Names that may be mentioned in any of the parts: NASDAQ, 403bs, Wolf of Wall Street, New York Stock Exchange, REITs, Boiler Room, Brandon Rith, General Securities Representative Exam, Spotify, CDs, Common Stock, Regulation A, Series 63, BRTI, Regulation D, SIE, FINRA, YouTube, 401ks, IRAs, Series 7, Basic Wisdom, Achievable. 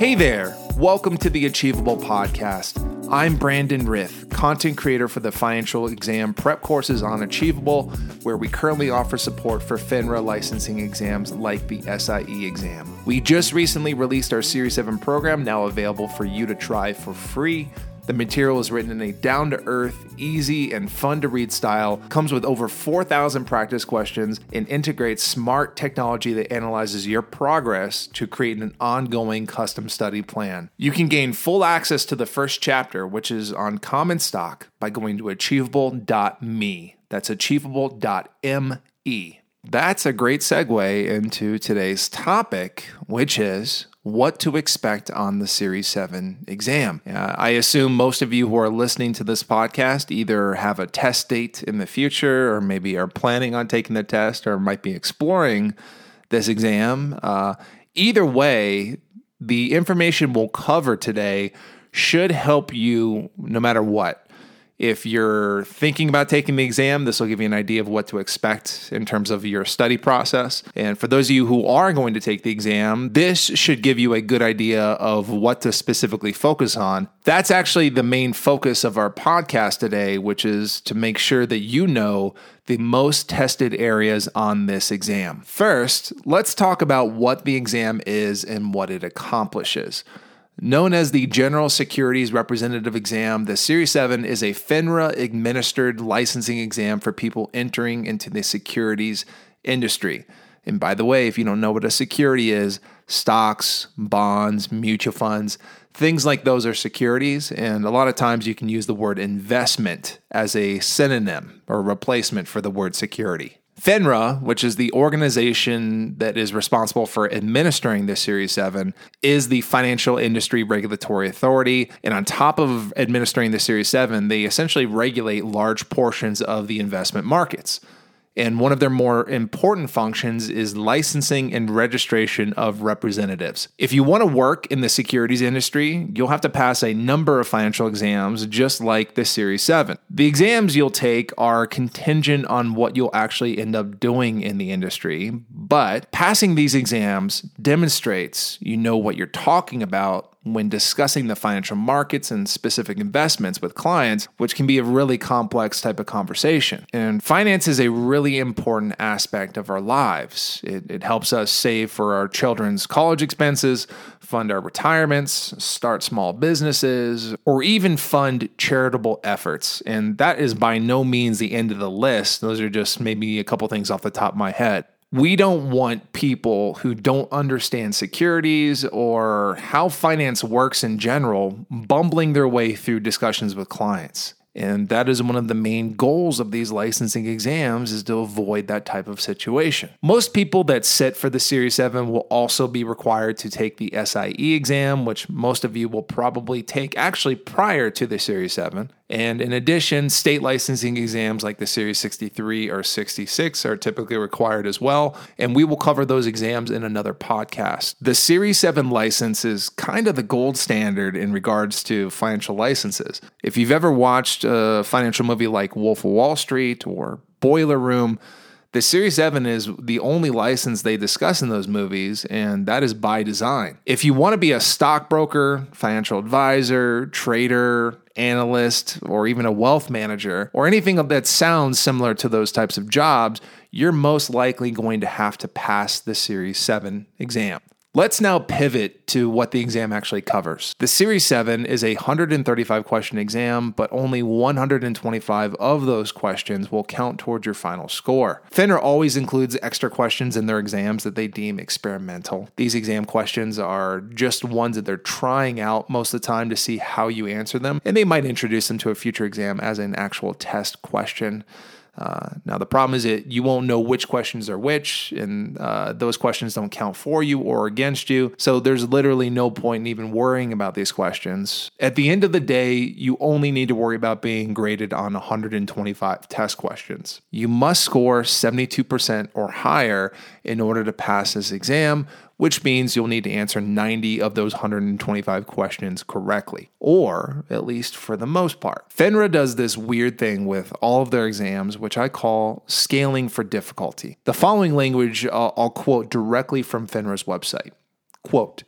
Hey there, welcome to the Achievable podcast. I'm Brandon Rith, content creator for the financial exam prep courses on Achievable, where we currently offer support for FINRA licensing exams like the SIE exam. We just recently released our Series 7 program, now available for you to try for free. The material is written in a down-to-earth, easy, and fun-to-read style, comes with over 4,000 practice questions, and integrates smart technology that analyzes your progress to create an ongoing custom study plan. You can gain full access to the first chapter, which is on Common Stock, by going to achievable.me. That's achievable.me. That's a great segue into today's topic, which is what to expect on the Series 7 exam. I assume most of you who are listening to this podcast either have a test date in the future or maybe are planning on taking the test or might be exploring this exam. Either way, the information we'll cover today should help you no matter what. If you're thinking about taking the exam, this will give you an idea of what to expect in terms of your study process. And for those of you who are going to take the exam, this should give you a good idea of what to specifically focus on. That's actually the main focus of our podcast today, which is to make sure that you know the most tested areas on this exam. First, let's talk about what the exam is and what it accomplishes. Known as the General Securities Representative Exam, the Series 7 is a FINRA-administered licensing exam for people entering into the securities industry. And by the way, if you don't know what a security is, stocks, bonds, mutual funds, things like those are securities. And a lot of times you can use the word investment as a synonym or replacement for the word security. FINRA, which is the organization that is responsible for administering the Series 7, is the Financial Industry Regulatory Authority. And on top of administering the Series 7, they essentially regulate large portions of the investment markets. And one of their more important functions is licensing and registration of representatives. If you want to work in the securities industry, you'll have to pass a number of financial exams just like the Series 7. The exams you'll take are contingent on what you'll actually end up doing in the industry, but passing these exams demonstrates you know what you're talking about when discussing the financial markets and specific investments with clients, which can be a really complex type of conversation. And finance is a really important aspect of our lives. It helps us save for our children's college expenses, fund our retirements, start small businesses, or even fund charitable efforts. And that is by no means the end of the list. Those are just maybe a couple things off the top of my head. We don't want people who don't understand securities or how finance works in general bumbling their way through discussions with clients. And that is one of the main goals of these licensing exams, is to avoid that type of situation. Most people that sit for the Series 7 will also be required to take the SIE exam, which most of you will probably take actually prior to the Series 7. And in addition, state licensing exams like the Series 63 or 66 are typically required as well, and we will cover those exams in another podcast. The Series 7 license is kind of the gold standard in regards to financial licenses. If you've ever watched a financial movie like Wolf of Wall Street or Boiler Room, the Series 7 is the only license they discuss in those movies, and that is by design. If you want to be a stockbroker, financial advisor, trader, analyst, or even a wealth manager, or anything that sounds similar to those types of jobs, you're most likely going to have to pass the Series 7 exam. Let's now pivot to what the exam actually covers. The Series 7 is a 135-question exam, but only 125 of those questions will count towards your final score. FINRA always includes extra questions in their exams that they deem experimental. These exam questions are just ones that they're trying out most of the time to see how you answer them, and they might introduce them to a future exam as an actual test question. Now, the problem is that you won't know which questions are which, and those questions don't count for you or against you. So there's literally no point in even worrying about these questions. At the end of the day, you only need to worry about being graded on 125 test questions. You must score 72% or higher in order to pass this exam, which means you'll need to answer 90 of those 125 questions correctly, or at least for the most part. FINRA does this weird thing with all of their exams, which I call scaling for difficulty. The following language I'll quote directly from FINRA's website. Quote,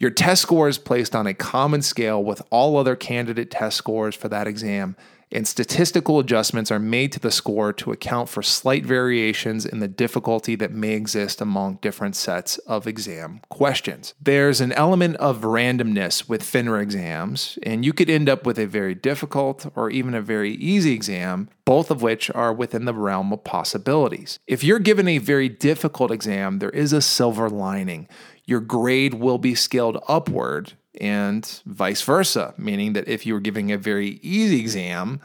Your test score is placed on a common scale with all other candidate test scores for that exam, and statistical adjustments are made to the score to account for slight variations in the difficulty that may exist among different sets of exam questions. There's an element of randomness with FINRA exams, and you could end up with a very difficult or even a very easy exam, both of which are within the realm of possibilities. If you're given a very difficult exam, there is a silver lining. Your grade will be scaled upward and vice versa, meaning that if you were giving a very easy exam,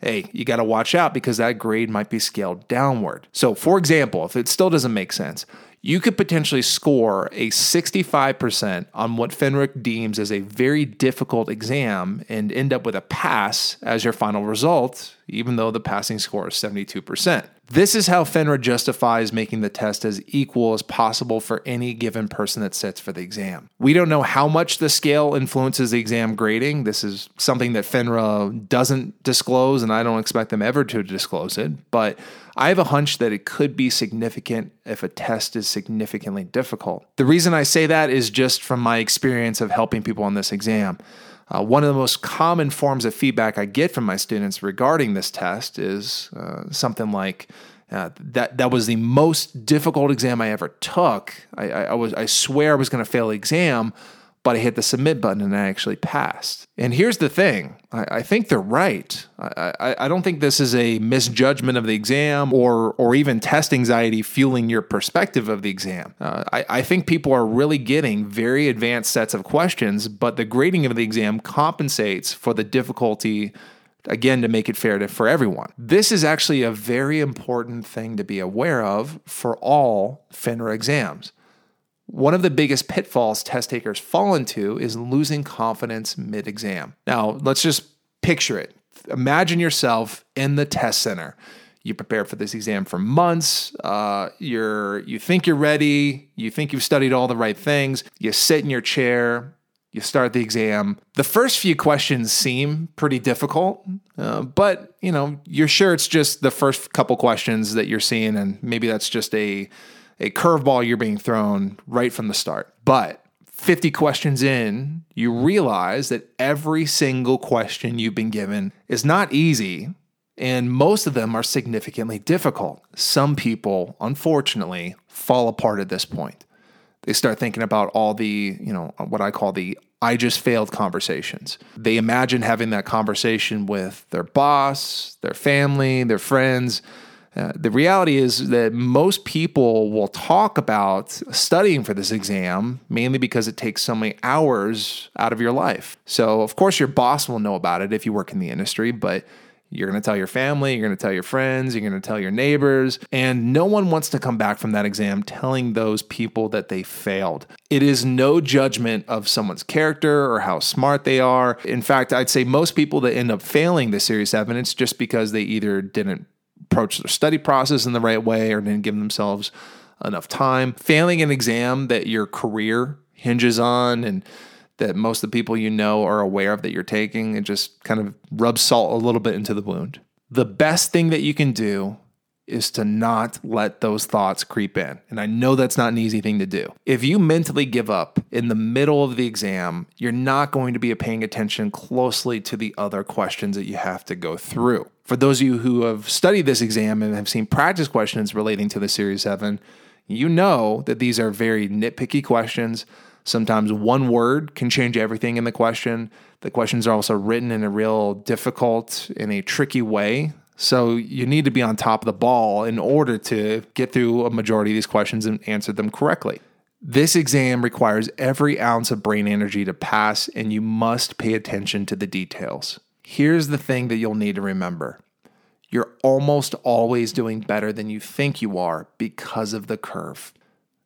hey, you got to watch out because that grade might be scaled downward. So for example, if it still doesn't make sense, you could potentially score a 65% on what FINRA deems as a very difficult exam and end up with a pass as your final result, even though the passing score is 72%. This is how FINRA justifies making the test as equal as possible for any given person that sits for the exam. We don't know how much the scale influences the exam grading. This is something that FINRA doesn't disclose, and I don't expect them ever to disclose it, but I have a hunch that it could be significant if a test is significantly difficult. The reason I say that is just from my experience of helping people on this exam. One of the most common forms of feedback I get from my students regarding this test is something like, that was the most difficult exam I ever took. I swear I was going to fail the exam, but I hit the submit button and I actually passed. And here's the thing. I think they're right. I don't think this is a misjudgment of the exam or even test anxiety fueling your perspective of the exam. I think people are really getting very advanced sets of questions, but the grading of the exam compensates for the difficulty, again, to make it fair for everyone. This is actually a very important thing to be aware of for all FINRA exams. One of the biggest pitfalls test takers fall into is losing confidence mid-exam. Now, let's just picture it. Imagine yourself in the test center. You prepare for this exam for months. You think you're ready. You think you've studied all the right things. You sit in your chair. You start the exam. The first few questions seem pretty difficult, but you're sure it's just the first couple questions that you're seeing, and maybe that's just a curveball you're being thrown right from the start. But 50 questions in, you realize that every single question you've been given is not easy, and most of them are significantly difficult. Some people, unfortunately, fall apart at this point. They start thinking about all the, what I call the I just failed conversations. They imagine having that conversation with their boss, their family, their friends. The reality is that most people will talk about studying for this exam, mainly because it takes so many hours out of your life. So, of course, your boss will know about it if you work in the industry, but you're going to tell your family, you're going to tell your friends, you're going to tell your neighbors, and no one wants to come back from that exam telling those people that they failed. It is no judgment of someone's character or how smart they are. In fact, I'd say most people that end up failing the Series 7, it's just because they either didn't approach their study process in the right way or didn't give themselves enough time. Failing an exam that your career hinges on and that most of the people you know are aware of that you're taking, it just kind of rubs salt a little bit into the wound. The best thing that you can do is to not let those thoughts creep in. And I know that's not an easy thing to do. If you mentally give up in the middle of the exam, you're not going to be paying attention closely to the other questions that you have to go through. For those of you who have studied this exam and have seen practice questions relating to the Series 7, you know that these are very nitpicky questions. Sometimes one word can change everything in the question. The questions are also written in a real difficult, in a tricky way. So you need to be on top of the ball in order to get through a majority of these questions and answer them correctly. This exam requires every ounce of brain energy to pass, and you must pay attention to the details. Here's the thing that you'll need to remember. You're almost always doing better than you think you are because of the curve.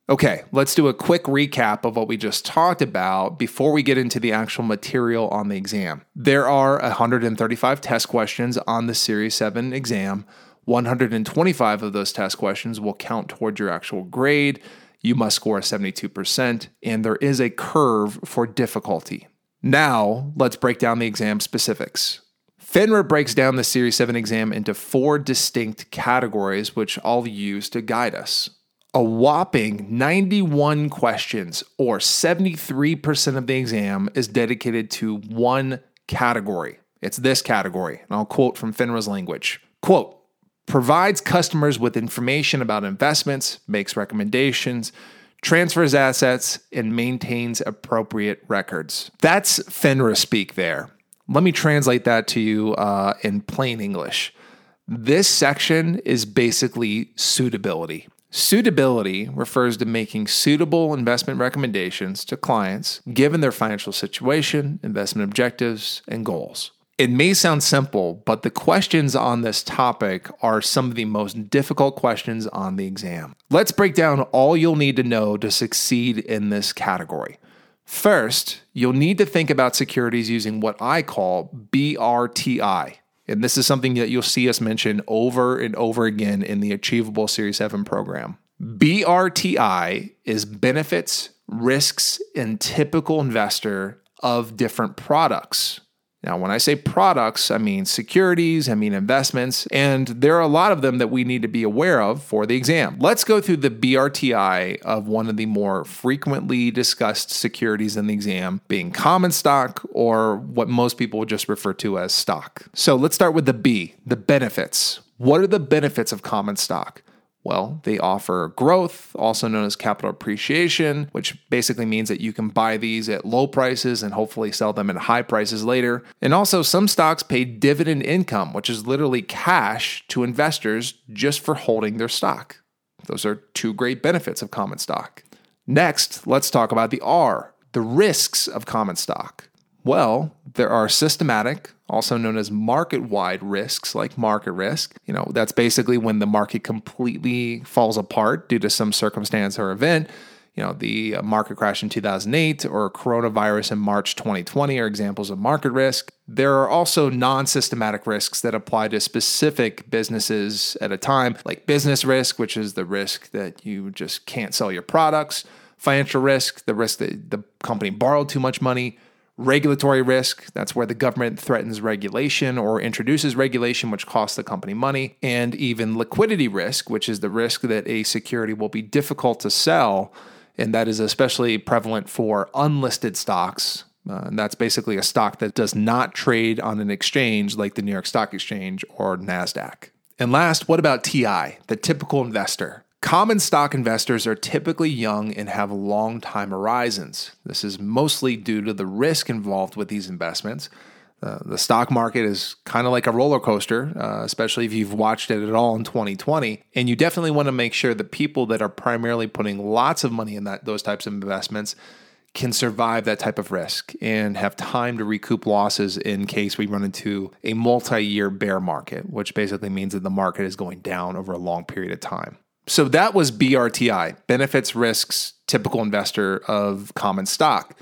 Okay, let's do a quick recap of what we just talked about before we get into the actual material on the exam. There are 135 test questions on the Series 7 exam. 125 of those test questions will count toward your actual grade. You must score a 72%, and there is a curve for difficulty. Now, let's break down the exam specifics. FINRA breaks down the Series 7 exam into 4 distinct categories, which I'll use to guide us. a whopping 91 questions, or 73% of the exam, is dedicated to one category. It's this category, and I'll quote from FINRA's language. Quote, provides customers with information about investments, makes recommendations, transfers assets, and maintains appropriate records. That's FINRA speak there. Let me translate that to you in plain English. This section is basically suitability. Suitability refers to making suitable investment recommendations to clients given their financial situation, investment objectives, and goals. It may sound simple, but the questions on this topic are some of the most difficult questions on the exam. Let's break down all you'll need to know to succeed in this category. First, you'll need to think about securities using what I call BRTI. And this is something that you'll see us mention over and over again in the Achievable Series 7 program. BRTI is benefits, risks, and typical investor of different products. Now, when I say products, I mean securities, I mean investments, and there are a lot of them that we need to be aware of for the exam. Let's go through the BRTI of one of the more frequently discussed securities in the exam, being common stock, or what most people would just refer to as stock. So let's start with the B, the benefits. What are the benefits of common stock? Well, they offer growth, also known as capital appreciation, which basically means that you can buy these at low prices and hopefully sell them at high prices later. And also, some stocks pay dividend income, which is literally cash to investors just for holding their stock. Those are two great benefits of common stock. Next, let's talk about the R, the risks of common stock. Well, there are systematic, also known as market-wide risks, like market risk. You know, that's basically when the market completely falls apart due to some circumstance or event. You know, the market crash in 2008 or coronavirus in March 2020 are examples of market risk. There are also non-systematic risks that apply to specific businesses at a time, like business risk, which is the risk that you just can't sell your products, financial risk, the risk that the company borrowed too much money, regulatory risk, that's where the government threatens regulation or introduces regulation, which costs the company money, and even liquidity risk, which is the risk that a security will be difficult to sell, and that is especially prevalent for unlisted stocks. And that's basically a stock that does not trade on an exchange like the New York Stock Exchange or NASDAQ. And last, what about TI, the typical investor? Common stock investors are typically young and have long time horizons. This is mostly due to the risk involved with these investments. The stock market is kind of like a roller coaster, especially if you've watched it at all in 2020. And you definitely want to make sure the people that are primarily putting lots of money in those types of investments can survive that type of risk and have time to recoup losses in case we run into a multi-year bear market, which basically means that the market is going down over a long period of time. So that was BRTI, benefits, risks, typical investor of common stock.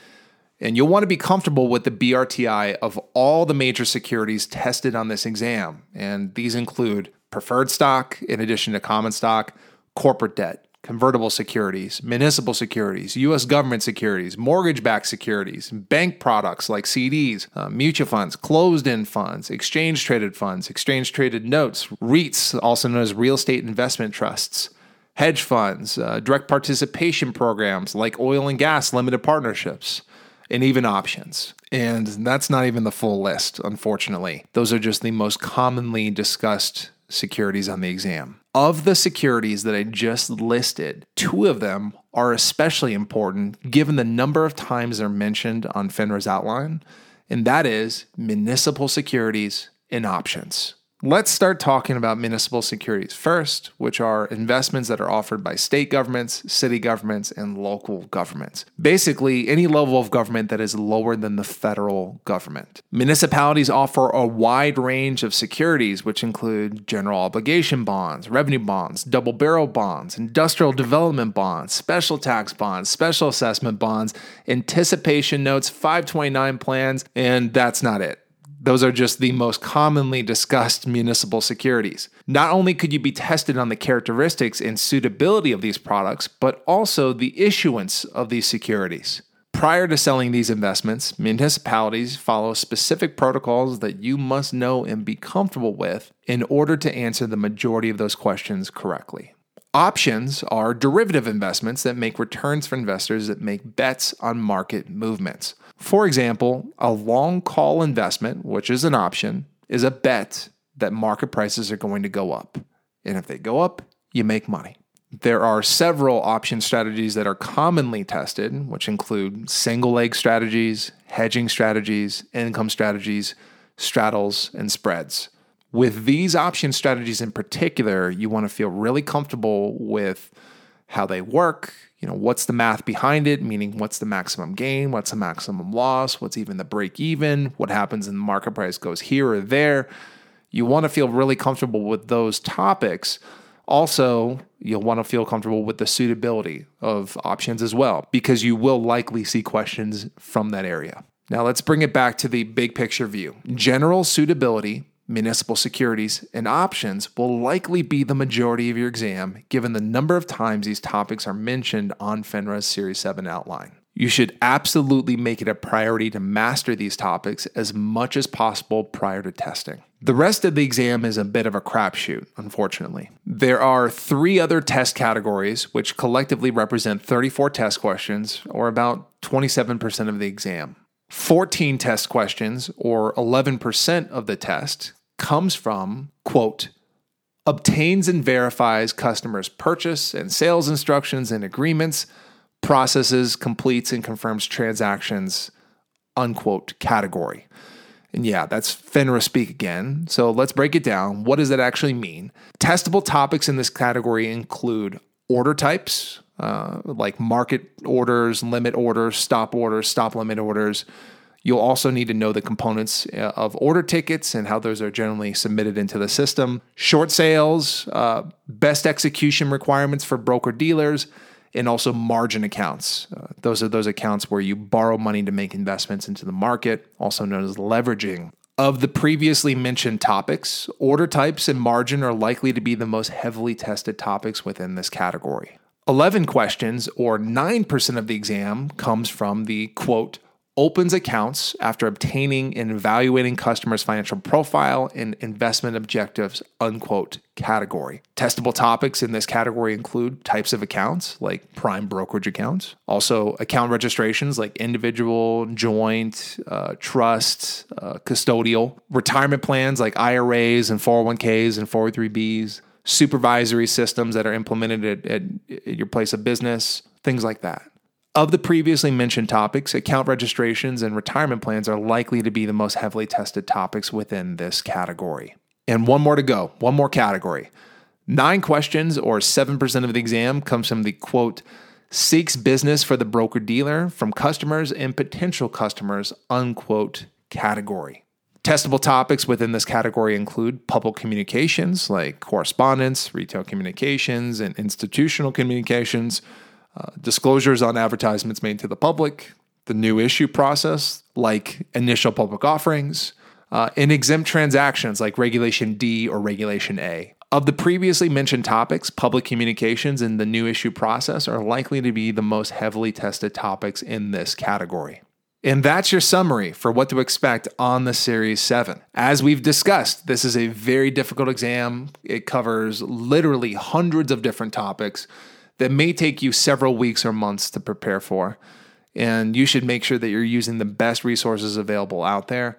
And you'll want to be comfortable with the BRTI of all the major securities tested on this exam. And these include preferred stock, in addition to common stock, corporate debt, convertible securities, municipal securities, U.S. government securities, mortgage-backed securities, bank products like CDs, mutual funds, closed-end funds, exchange-traded funds, exchange-traded notes, REITs, also known as real estate investment trusts, hedge funds, direct participation programs like oil and gas limited partnerships, and even options. And that's not even the full list, unfortunately. Those are just the most commonly discussed securities on the exam. Of the securities that I just listed, two of them are especially important given the number of times they're mentioned on FINRA's outline, and that is municipal securities and options. Let's start talking about municipal securities first, which are investments that are offered by state governments, city governments, and local governments. Basically, any level of government that is lower than the federal government. Municipalities offer a wide range of securities, which include general obligation bonds, revenue bonds, double-barrel bonds, industrial development bonds, special tax bonds, special assessment bonds, anticipation notes, 529 plans, and that's not it. Those are just the most commonly discussed municipal securities. Not only could you be tested on the characteristics and suitability of these products, but also the issuance of these securities. Prior to selling these investments, municipalities follow specific protocols that you must know and be comfortable with in order to answer the majority of those questions correctly. Options are derivative investments that make returns for investors that make bets on market movements. For example, a long call investment, which is an option, is a bet that market prices are going to go up. And if they go up, you make money. There are several option strategies that are commonly tested, which include single leg strategies, hedging strategies, income strategies, straddles, and spreads. With these option strategies in particular, you want to feel really comfortable with how they work. You know, what's the math behind it? Meaning, what's the maximum gain? What's the maximum loss? What's even the break even? What happens when the market price goes here or there? You want to feel really comfortable with those topics. Also, you'll want to feel comfortable with the suitability of options as well, because you will likely see questions from that area. Now, let's bring it back to the big picture view. General suitability, municipal securities, and options will likely be the majority of your exam, given the number of times these topics are mentioned on FINRA's Series 7 outline. You should absolutely make it a priority to master these topics as much as possible prior to testing. The rest of the exam is a bit of a crapshoot, unfortunately. There are 3 other test categories, which collectively represent 34 test questions, or about 27% of the exam. 14 test questions, or 11% of the test, comes from, quote, obtains and verifies customers' purchase and sales instructions and agreements, processes, completes, and confirms transactions, unquote, category. And yeah, that's FINRA speak again. So let's break it down. What does that actually mean? Testable topics in this category include order types, like market orders, limit orders, stop limit orders. You'll also need to know the components of order tickets and how those are generally submitted into the system. Short sales, best execution requirements for broker dealers, and also margin accounts. Those are those accounts where you borrow money to make investments into the market, also known as leveraging. Of the previously mentioned topics, order types and margin are likely to be the most heavily tested topics within this category. 11 questions, or 9% of the exam, comes from the, quote, opens accounts after obtaining and evaluating customers' financial profile and investment objectives, unquote, category. Testable topics in this category include types of accounts, like prime brokerage accounts, also account registrations like individual, joint, trust, custodial, retirement plans like IRAs and 401ks and 403bs, supervisory systems that are implemented at your place of business, things like that. Of the previously mentioned topics, account registrations and retirement plans are likely to be the most heavily tested topics within this category. And one more to go, one more category. 9 questions, or 7% of the exam, comes from the, quote, seeks business for the broker-dealer from customers and potential customers, unquote, category. Testable topics within this category include public communications like correspondence, retail communications, and institutional communications, disclosures on advertisements made to the public, the new issue process like initial public offerings, and exempt transactions like Regulation D or Regulation A. Of the previously mentioned topics, public communications and the new issue process are likely to be the most heavily tested topics in this category. And that's your summary for what to expect on the Series 7. As we've discussed, this is a very difficult exam. It covers literally hundreds of different topics that may take you several weeks or months to prepare for. And you should make sure that you're using the best resources available out there.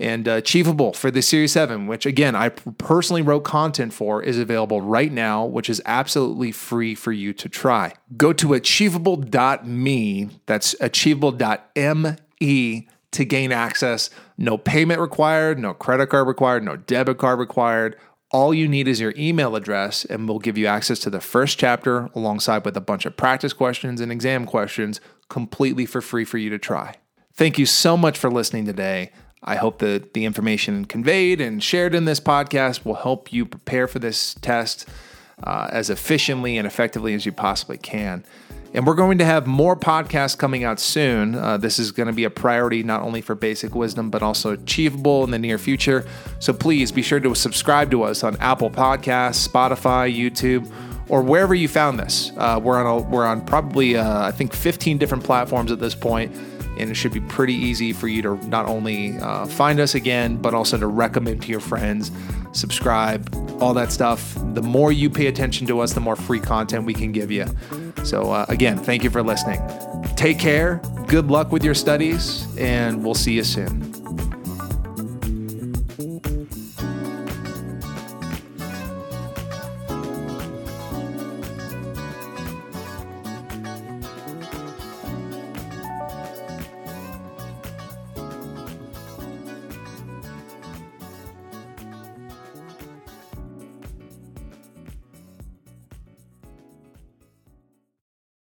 And Achievable for the Series 7, which again, I personally wrote content for, is available right now, which is absolutely free for you to try. Go to achievable.me, that's achievable.me, to gain access. No payment required, no credit card required, no debit card required. All you need is your email address, and we'll give you access to the first chapter alongside with a bunch of practice questions and exam questions completely for free for you to try. Thank you so much for listening today. I hope that the information conveyed and shared in this podcast will help you prepare for this test as efficiently and effectively as you possibly can. And we're going to have more podcasts coming out soon. This is going to be a priority not only for Basic Wisdom, but also Achievable in the near future. So please be sure to subscribe to us on Apple Podcasts, Spotify, YouTube, or wherever you found this. We're on probably, I think, 15 different platforms at this point. and it should be pretty easy for you to not only find us again, but also to recommend to your friends, subscribe, all that stuff. The more you pay attention to us, the more free content we can give you. So again, thank you for listening. Take care. Good luck with your studies, and we'll see you soon.